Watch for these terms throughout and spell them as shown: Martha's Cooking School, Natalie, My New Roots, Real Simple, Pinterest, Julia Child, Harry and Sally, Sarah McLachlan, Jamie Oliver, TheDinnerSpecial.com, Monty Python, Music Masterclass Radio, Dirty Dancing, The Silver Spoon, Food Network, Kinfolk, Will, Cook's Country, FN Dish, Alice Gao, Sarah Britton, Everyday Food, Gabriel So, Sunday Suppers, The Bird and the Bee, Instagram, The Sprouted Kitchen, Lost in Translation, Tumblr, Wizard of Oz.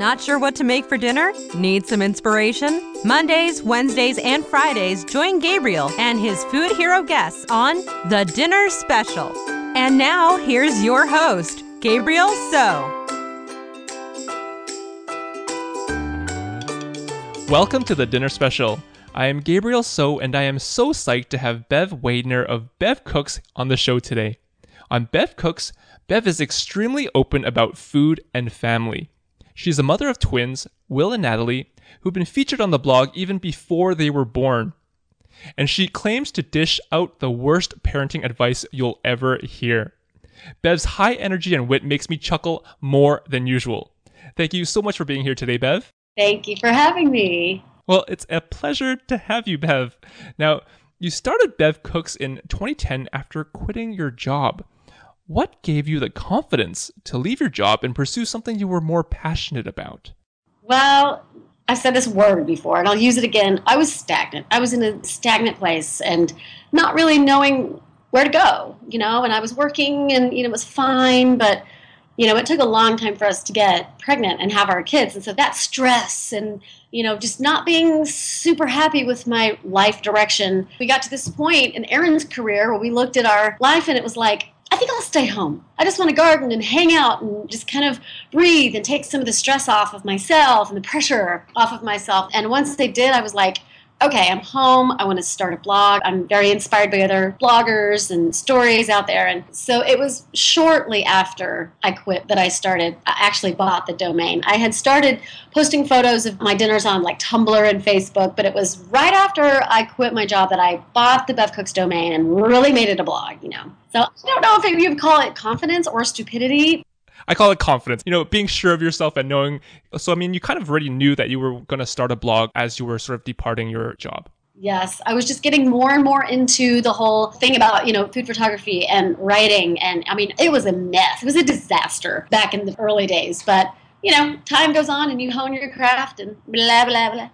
Not sure what to make for dinner? Need some inspiration? Mondays, Wednesdays, and Fridays, join Gabriel and his Food Hero guests on The Dinner Special. And now, here's your host, Gabriel So. Welcome to The Dinner Special. I am Gabriel So, and I am so psyched to have Bev Weidner of Bev Cooks on the show today. On Bev Cooks, Bev is extremely open about food and family. She's a mother of twins, Will and Natalie, who've been featured on the blog even before they were born. And she claims to dish out the worst parenting advice you'll ever hear. Bev's high energy and wit makes me chuckle more than usual. Thank you so much for being here today, Bev. Thank you for having me. Well, it's a pleasure to have you, Bev. Now, you started Bev Cooks in 2010 after quitting your job. What gave you the confidence to leave your job and pursue something you were more passionate about? Well, I've said this word before, and I'll use it again. I was stagnant. I was in a stagnant place and not really knowing where to go, you know, and I was working and, you know, it was fine, but you know, it took a long time for us to get pregnant and have our kids. And so that stress and, you know, just not being super happy with my life direction. We got to this point in Erin's career where we looked at our life and it was like, I think I'll stay home. I just want to garden and hang out and just kind of breathe and take some of the stress off of myself and the pressure off of myself. And once they did, I was like, okay, I'm home. I want to start a blog. I'm very inspired by other bloggers and stories out there. And so it was shortly after I quit that I actually bought the domain. I had started posting photos of my dinners on like Tumblr and Facebook, but it was right after I quit my job that I bought the Bev Cooks domain and really made it a blog, you know. So I don't know if you'd call it confidence or stupidity. I call it confidence, you know, being sure of yourself and knowing. So, I mean, you kind of already knew that you were going to start a blog as you were sort of departing your job. Yes, I was just getting more and more into the whole thing about, you know, food photography and writing. And I mean, it was a mess. It was a disaster back in the early days. But, you know, time goes on and you hone your craft and blah, blah, blah.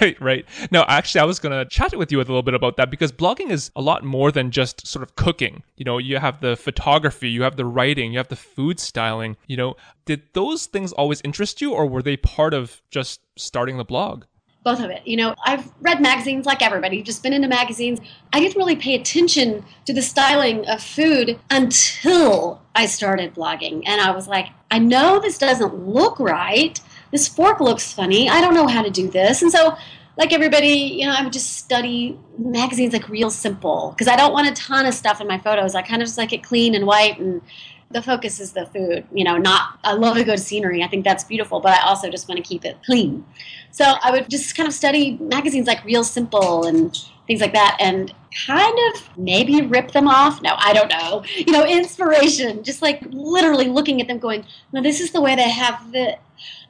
Right. No, actually, I was going to chat with you a little bit about that because blogging is a lot more than just sort of cooking. You know, you have the photography, you have the writing, you have the food styling. You know, did those things always interest you or were they part of just starting the blog? Both of it. You know, I've read magazines like everybody, just been into magazines. I didn't really pay attention to the styling of food until I started blogging. And I was like, I know this doesn't look right. This fork looks funny. I don't know how to do this. And so, like everybody, you know, I would just study magazines like Real Simple because I don't want a ton of stuff in my photos. I kind of just like it clean and white, and the focus is the food, you know, not, I love a good scenery. I think that's beautiful, but I also just want to keep it clean. So I would just kind of study magazines like Real Simple and things like that and kind of maybe rip them off. No, I don't know. You know, inspiration, just like literally looking at them going, no, this is the way they have the...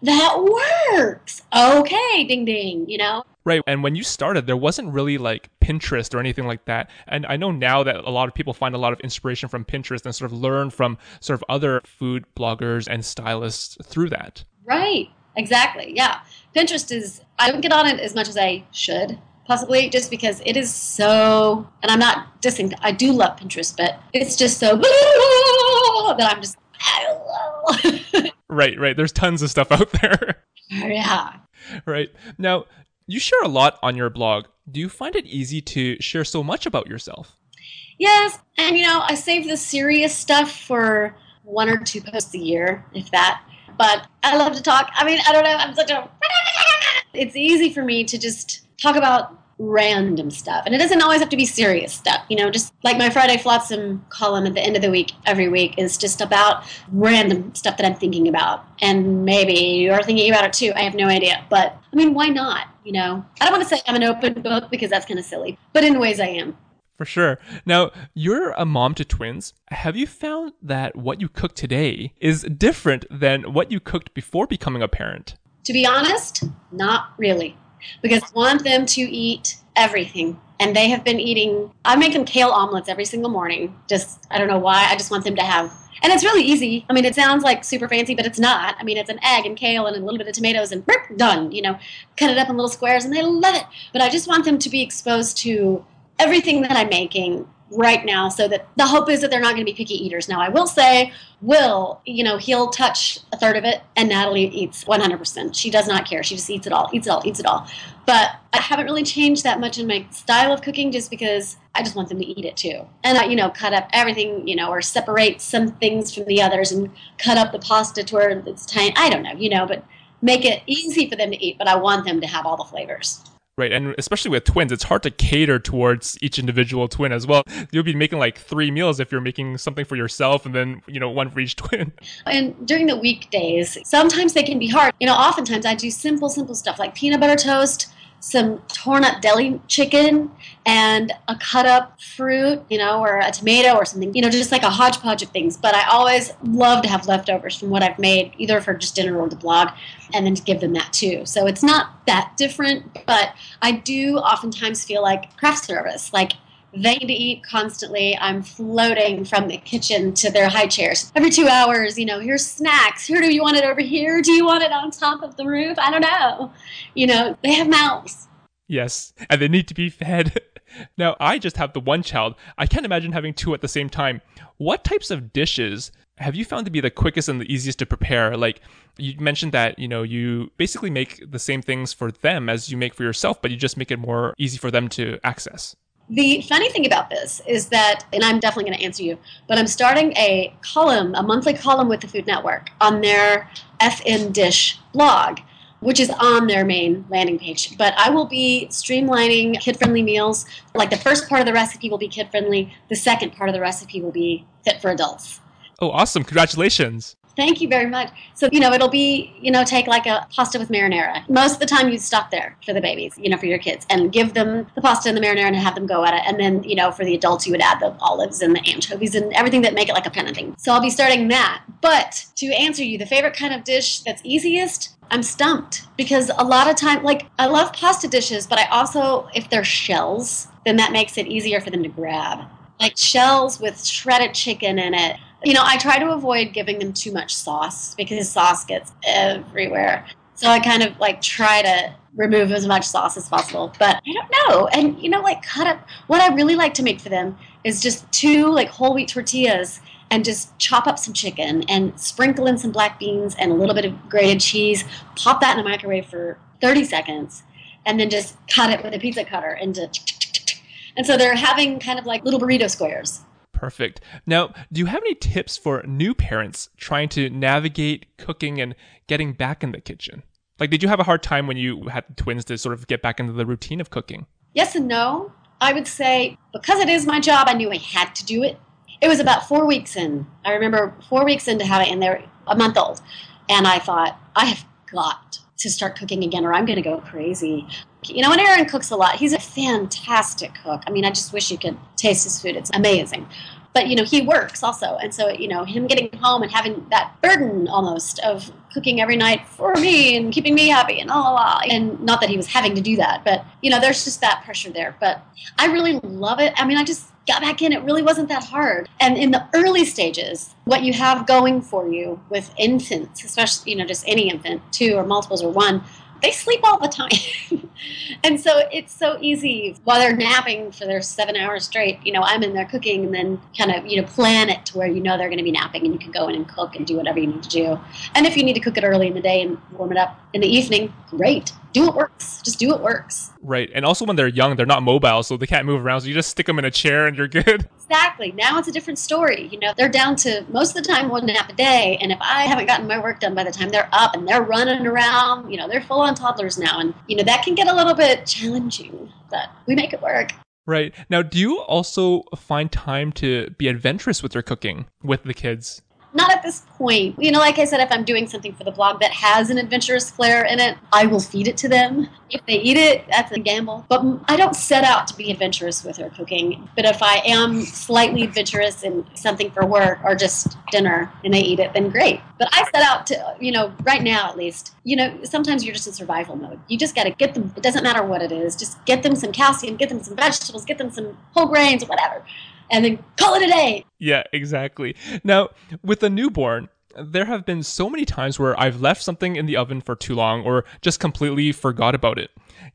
That works. Okay, ding, ding, you know? Right. And when you started, there wasn't really like Pinterest or anything like that. And I know now that a lot of people find a lot of inspiration from Pinterest and sort of learn from sort of other food bloggers and stylists through that. Right. Exactly. Yeah. Pinterest is, I don't get on it as much as I should, possibly just because it is so, and I'm not dissing, I do love Pinterest, but it's just so that I'm just, I love Right. There's tons of stuff out there. Yeah. Right. Now, you share a lot on your blog. Do you find it easy to share so much about yourself? Yes. And, you know, I save the serious stuff for one or two posts a year, if that. But I love to talk. I mean, I don't know. I'm such a... It's easy for me to just talk about random stuff. And it doesn't always have to be serious stuff. You know, just like my Friday Flotsam column at the end of the week, every week, is just about random stuff that I'm thinking about. And maybe you're thinking about it too. I have no idea. But, I mean, why not? You know, I don't want to say I'm an open book because that's kind of silly. But in ways I am. For sure. Now, you're a mom to twins. Have you found that what you cook today is different than what you cooked before becoming a parent? To be honest, not really. Because I want them to eat everything. And they have been eating, I make them kale omelets every single morning. Just, I don't know why, I just want them to have, and it's really easy. I mean, it sounds like super fancy, but it's not. I mean, it's an egg and kale and a little bit of tomatoes and burp, done, you know, cut it up in little squares and they love it. But I just want them to be exposed to everything that I'm making right now, so that the hope is that they're not going to be picky eaters. Now, I will say, Will, he'll touch a third of it, and Natalie eats 100%. She does not care. She just eats it all. But I haven't really changed that much in my style of cooking, just because I just want them to eat it too. And I, cut up everything, or separate some things from the others and cut up the pasta to where it's tiny. I don't know, but make it easy for them to eat, but I want them to have all the flavors. Right, and especially with twins, it's hard to cater towards each individual twin as well. You'll be making like 3 meals if you're making something for yourself and then, one for each twin. And during the weekdays, sometimes they can be hard. Oftentimes I do simple stuff like peanut butter toast, some torn up deli chicken, and a cut up fruit, or a tomato or something, just like a hodgepodge of things. But I always love to have leftovers from what I've made, either for just dinner or the blog, and then to give them that too. So it's not that different, but I do oftentimes feel like craft service, like they need to eat constantly. I'm floating from the kitchen to their high chairs. Every 2 hours, here's snacks. Here, do you want it over here? Do you want it on top of the roof? I don't know. They have mouths. Yes, and they need to be fed. Now, I just have the one child. I can't imagine having 2 at the same time. What types of dishes have you found to be the quickest and the easiest to prepare? Like you mentioned that, you basically make the same things for them as you make for yourself, but you just make it more easy for them to access. The funny thing about this is that, and I'm definitely going to answer you, but I'm starting a monthly column with the Food Network on their FN Dish blog, which is on their main landing page. But I will be streamlining kid-friendly meals. Like the first part of the recipe will be kid-friendly. The second part of the recipe will be fit for adults. Oh, awesome. Congratulations. Thank you very much. So, it'll be, take like a pasta with marinara. Most of the time you stop there for the babies, for your kids, and give them the pasta and the marinara and have them go at it. And then, for the adults, you would add the olives and the anchovies and everything that make it like a penne thing. So I'll be starting that. But to answer you, the favorite kind of dish that's easiest, I'm stumped, because a lot of time, like I love pasta dishes, but I also, if they're shells, then that makes it easier for them to grab. Like shells with shredded chicken in it. I try to avoid giving them too much sauce because sauce gets everywhere. So I kind of like try to remove as much sauce as possible. But I don't know. And, cut up. What I really like to make for them is just 2 like whole wheat tortillas and just chop up some chicken and sprinkle in some black beans and a little bit of grated cheese. Pop that in the microwave for 30 seconds and then just cut it with a pizza cutter into. And so they're having kind of like little burrito squares. Perfect. Now, do you have any tips for new parents trying to navigate cooking and getting back in the kitchen? Like, did you have a hard time when you had twins to sort of get back into the routine of cooking? Yes and no. I would say, because it is my job, I knew I had to do it. It was about 4 weeks in. I remember 4 weeks into having it, and they're a month old. And I thought, I have got to start cooking again or I'm going to go crazy. And Aaron cooks a lot. He's a fantastic cook. I mean, I just wish you could taste his food. It's amazing. But, he works also. And so, him getting home and having that burden almost of cooking every night for me and keeping me happy and all that. And not that he was having to do that, but, there's just that pressure there. But I really love it. I mean, I just got back in. It really wasn't that hard. And in the early stages, what you have going for you with infants, especially, just any infant, 2 or multiples or 1, they sleep all the time. And so it's so easy while they're napping for their 7 hours straight, I'm in there cooking and then kind of, plan it to where, they're going to be napping and you can go in and cook and do whatever you need to do. And if you need to cook it early in the day and warm it up in the evening, great. Do what works. Just do what works. Right. And also when they're young, they're not mobile, so they can't move around. So you just stick them in a chair and you're good. Exactly. Now it's a different story. They're down to most of the time 1 nap a day. And if I haven't gotten my work done by the time they're up and they're running around, they're full on toddlers now. And, that can get a little bit challenging, but we make it work. Right. Now, do you also find time to be adventurous with your cooking with the kids? Not at this point. Like I said, if I'm doing something for the blog that has an adventurous flair in it, I will feed it to them. If they eat it, that's a gamble. But I don't set out to be adventurous with her cooking. But if I am slightly adventurous in something for work or just dinner and they eat it, then great. But I set out to, right now at least, sometimes you're just in survival mode. You just got to get them. It doesn't matter what it is. Just get them some calcium, get them some vegetables, get them some whole grains, whatever. And then call it a day. Yeah, exactly. Now, with a newborn, There have been so many times where I've left something in the oven for too long or just completely forgot about it.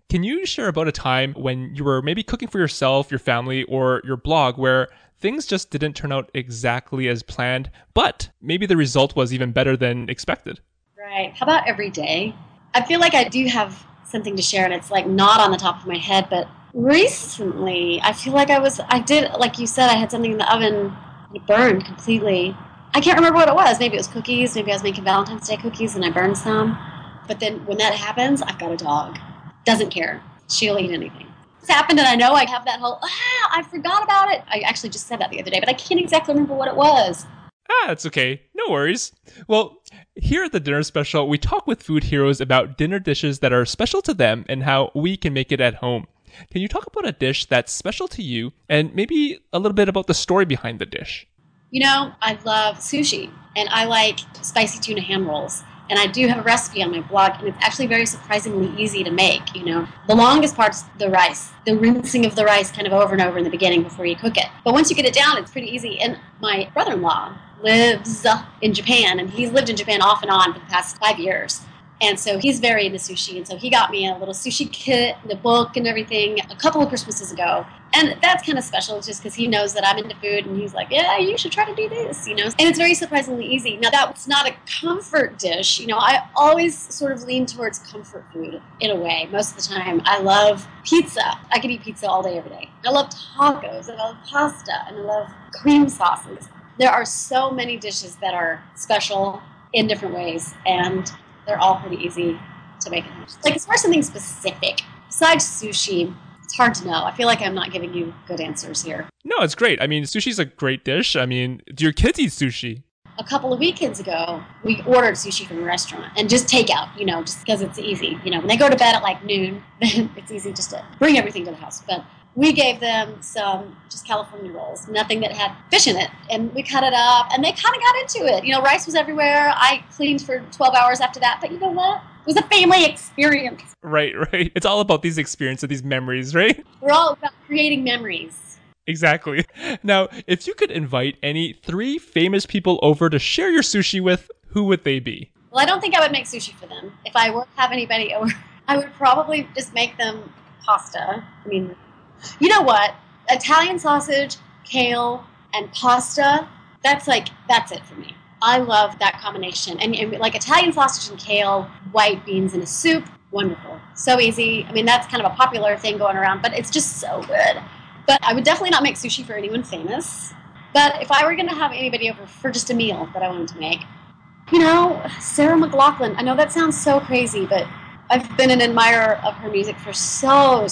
Can you share about a time when you were maybe cooking for yourself, your family, or your blog where things just didn't turn out exactly as planned, but maybe the result was even better than expected? Right. How about every day? I feel like I do have something to share, and it's like not on the top of my head, but recently I feel like I did, like you said, I had something in the oven and it burned completely. I can't remember what it was. Maybe it was cookies. Maybe I was making Valentine's Day cookies and I burned some. But then when that happens, I've got a dog. Doesn't care. She'll eat anything. It's happened, and I know I have that whole, I forgot about it. I actually just said that the other day, but I can't exactly remember what it was. Ah, it's okay. No worries. Well, here at The Dinner Special, we talk with food heroes about dinner dishes that are special to them and how we can make it at home. Can you talk about a dish that's special to you and maybe a little bit about the story behind the dish? You know, I love sushi, and I like spicy tuna hand rolls, and I do have a recipe on my blog, and it's actually very surprisingly easy to make, you know. The longest part's the rice, the rinsing of the rice kind of over and over in the beginning before you cook it. But once you get it down, it's pretty easy. And my brother-in-law lives in Japan, and he's lived in Japan off and on for the past 5 years. And so he's very into sushi, and so he got me a little sushi kit and a book and everything a couple of Christmases ago. And that's kind of special just because he knows that I'm into food, and he's like, yeah, you should try to do this, you know. And it's very surprisingly easy. Now, that's not a comfort dish. You know, I always sort of lean towards comfort food in a way most of the time. I love pizza. I could eat pizza all day, every day. I love tacos, and I love pasta, and I love cream sauces. There are so many dishes that are special in different ways, and they're all pretty easy to make. Like, as far as something specific, besides sushi, it's hard to know. I feel like I'm not giving you good answers here. No, it's great. I mean, sushi's a great dish. I mean, do your kids eat sushi? A couple of weekends ago, we ordered sushi from a restaurant and just takeout, you know, just because it's easy. You know, when they go to bed at like noon, then it's easy just to bring everything to the house. But we gave them some just California rolls, nothing that had fish in it. And we cut it up, and they kind of got into it. You know, rice was everywhere. I cleaned for 12 hours after that. But you know what? It was a family experience. Right. It's all about these experiences, these memories, right? We're all about creating memories. Exactly. Now, if you could invite any three famous people over to share your sushi with, who would they be? Well, I don't think I would make sushi for them. If I were to have anybody over, I would probably just make them pasta. I mean, you know what? Italian sausage, kale, and pasta, that's it for me. I love that combination. And like Italian sausage and kale, white beans in a soup, wonderful. So easy. I mean, that's kind of a popular thing going around, but it's just so good. But I would definitely not make sushi for anyone famous. But if I were going to have anybody over for just a meal that I wanted to make, you know, Sarah McLachlan. I know that sounds so crazy, but I've been an admirer of her music for so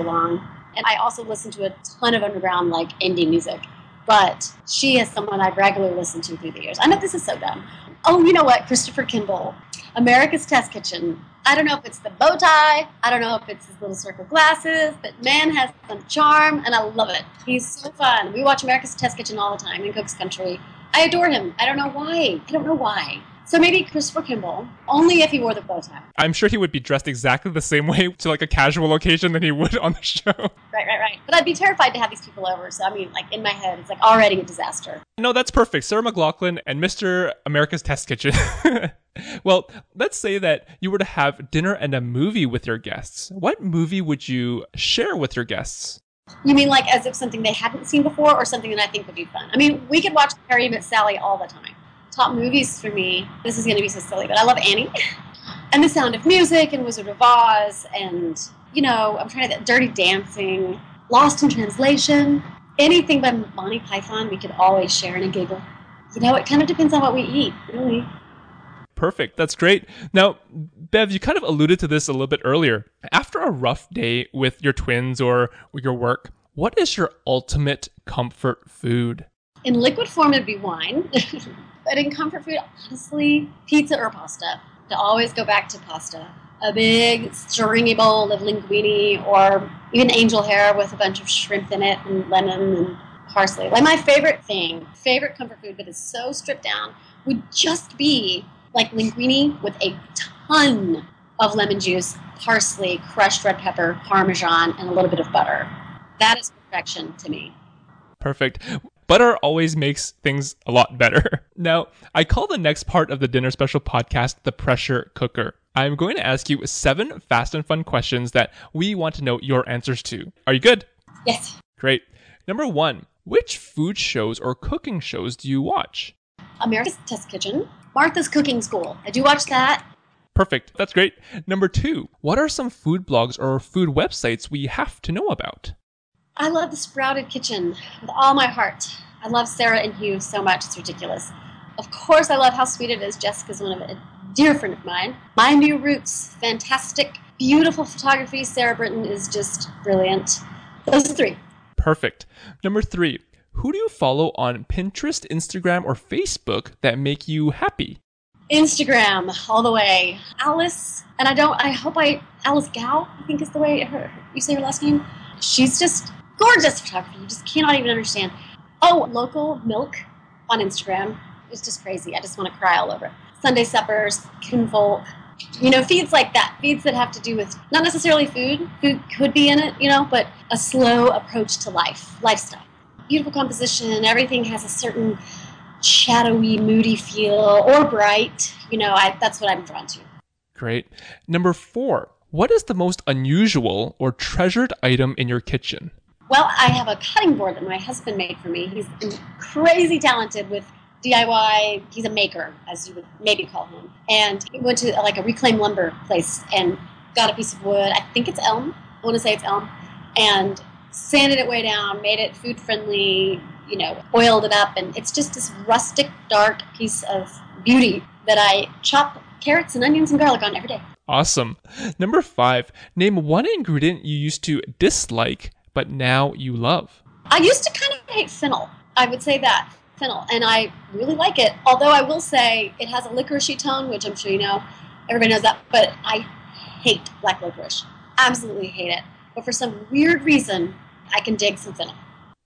long. And I also listen to a ton of underground, like, indie music. But she is someone I've regularly listened to through the years. I know this is so dumb. Oh, you know what? Christopher Kimball, America's Test Kitchen. I don't know if it's the bow tie. I don't know if it's his little circle glasses. But man has some charm, and I love it. He's so fun. We watch America's Test Kitchen all the time in Cook's Country. I adore him. I don't know why. So maybe Christopher Kimball, only if he wore the bow tie. I'm sure he would be dressed exactly the same way to like a casual occasion than he would on the show. Right. But I'd be terrified to have these people over. So I mean, like in my head, it's like already a disaster. No, that's perfect. Sarah McLachlan and Mr. America's Test Kitchen. Well, let's say that you were to have dinner and a movie with your guests. What movie would you share with your guests? You mean like as if something they hadn't seen before or something that I think would be fun? I mean, we could watch Harry and Sally all the time. Top movies for me, this is going to be so silly, but I love Annie and The Sound of Music and Wizard of Oz and, you know, I'm trying to think, Dirty Dancing, Lost in Translation, anything by Monty Python we could always share in a giggle. You know, it kind of depends on what we eat, really. Perfect. That's great. Now, Bev, you kind of alluded to this a little bit earlier. After a rough day with your twins or your work, what is your ultimate comfort food? In liquid form, it'd be wine. But in comfort food, honestly, pizza or pasta. To always go back to pasta. A big stringy bowl of linguine or even angel hair with a bunch of shrimp in it and lemon and parsley. Like my favorite comfort food, but it's so stripped down, would just be like linguine with a ton of lemon juice, parsley, crushed red pepper, parmesan, and a little bit of butter. That is perfection to me. Perfect. Butter always makes things a lot better. Now, I call the next part of the Dinner Special podcast the pressure cooker. I'm going to ask you 7 fast and fun questions that we want to know your answers to. Are you good? Yes. Great. Number 1, which food shows or cooking shows do you watch? America's Test Kitchen, Martha's Cooking School. I do watch that. Perfect. That's great. Number 2, what are some food blogs or food websites we have to know about? I love The Sprouted Kitchen with all my heart. I love Sarah and Hugh so much. It's ridiculous. Of course, I love How Sweet It Is. Jessica's one of a dear friend of mine. My New Roots. Fantastic, beautiful photography. Sarah Britton is just brilliant. Those 3. Perfect. Number 3, who do you follow on Pinterest, Instagram, or Facebook that make you happy? Instagram all the way. Alice, and Alice Gao, I think is the way you say her last name. She's just gorgeous photography. You just cannot even understand. Oh, Local Milk on Instagram. It's just crazy. I just want to cry all over it. Sunday Suppers, Kinfolk. You know, feeds like that. Feeds that have to do with not necessarily food. Food could be in it, you know, but a slow approach to life, lifestyle. Beautiful composition. Everything has a certain shadowy, moody feel or bright. You know, that's what I'm drawn to. Great. Number 4. What is the most unusual or treasured item in your kitchen? Well, I have a cutting board that my husband made for me. He's crazy talented with DIY. He's a maker, as you would maybe call him. And he went to like a reclaimed lumber place and got a piece of wood. I think it's elm. I want to say it's elm. And sanded it way down, made it food friendly, you know, oiled it up. And it's just this rustic, dark piece of beauty that I chop carrots and onions and garlic on every day. Awesome. Number 5, name one ingredient you used to dislike, but now you love. I used to kind of hate fennel. I would say that, fennel. And I really like it. Although I will say it has a licoricey tone, which I'm sure you know. Everybody knows that. But I hate black licorice. Absolutely hate it. But for some weird reason, I can dig some fennel.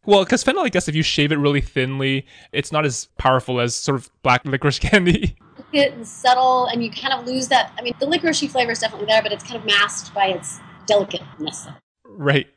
Well, because fennel, I guess if you shave it really thinly, it's not as powerful as sort of black licorice candy. It and subtle, and you kind of lose that. I mean, the licoricey flavor is definitely there, but it's kind of masked by its delicateness. Right.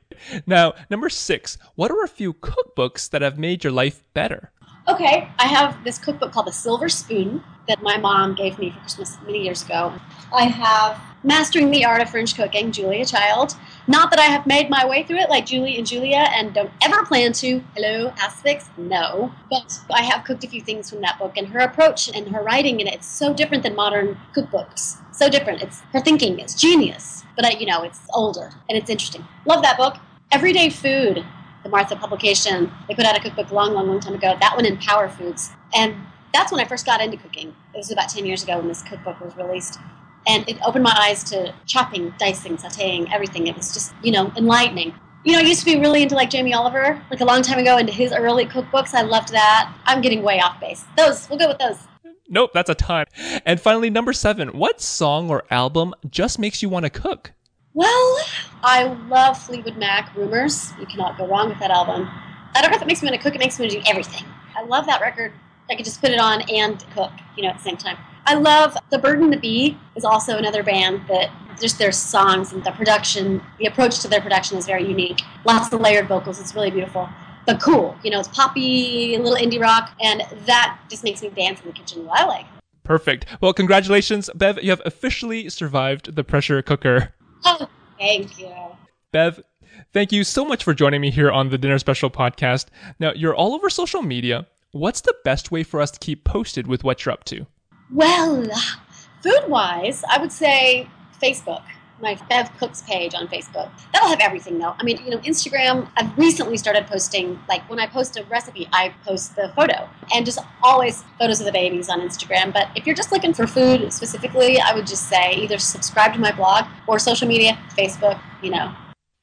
Now, number 6, what are a few cookbooks that have made your life better? Okay, I have this cookbook called The Silver Spoon that my mom gave me for Christmas many years ago. I have Mastering the Art of French Cooking, Julia Child. Not that I have made my way through it like Julie and Julia, and don't ever plan to. Hello, aspects? No. But I have cooked a few things from that book, and her approach and her writing in it's so different than modern cookbooks. So different. It's her thinking. It's genius. But, it's older, and it's interesting. Love that book. Everyday Food, the Martha publication. They put out a cookbook long time ago. That one in Power Foods. And that's when I first got into cooking. It was about 10 years ago when this cookbook was released. And it opened my eyes to chopping, dicing, sauteing, everything. It was just, enlightening. I used to be really into Jamie Oliver, a long time ago, into his early cookbooks. I loved that. I'm getting way off base. We'll go with those. Nope, that's a ton. And finally, number 7, what song or album just makes you want to cook? Well, I love Fleetwood Mac, Rumors. You cannot go wrong with that album. I don't know if it makes me want to cook. It makes me want to do everything. I love that record. I could just put it on and cook, at the same time. I love The Bird and the Bee is also another band that just their songs and the production, the approach to their production is very unique. Lots of layered vocals. It's really beautiful, but cool. It's poppy, a little indie rock, and that just makes me dance in the kitchen while I like. Perfect. Well, congratulations, Bev. You have officially survived the pressure cooker. Oh, thank you. Bev, thank you so much for joining me here on the Dinner Special podcast. Now, you're all over social media. What's the best way for us to keep posted with what you're up to? Well, food-wise, I would say Facebook, my Bev Cooks page on Facebook. That'll have everything, though. Instagram, I've recently started posting, when I post a recipe, I post the photo. And just always photos of the babies on Instagram. But if you're just looking for food specifically, I would just say either subscribe to my blog or social media, Facebook,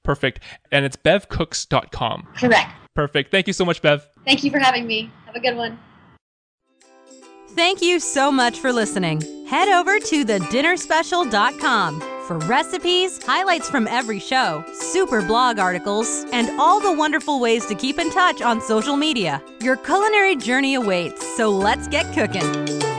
Perfect. And it's bevcooks.com. Correct. Perfect. Thank you so much, Bev. Thank you for having me. Have a good one. Thank you so much for listening. Head over to thedinnerspecial.com for recipes, highlights from every show, super blog articles, and all the wonderful ways to keep in touch on social media. Your culinary journey awaits, so let's get cooking.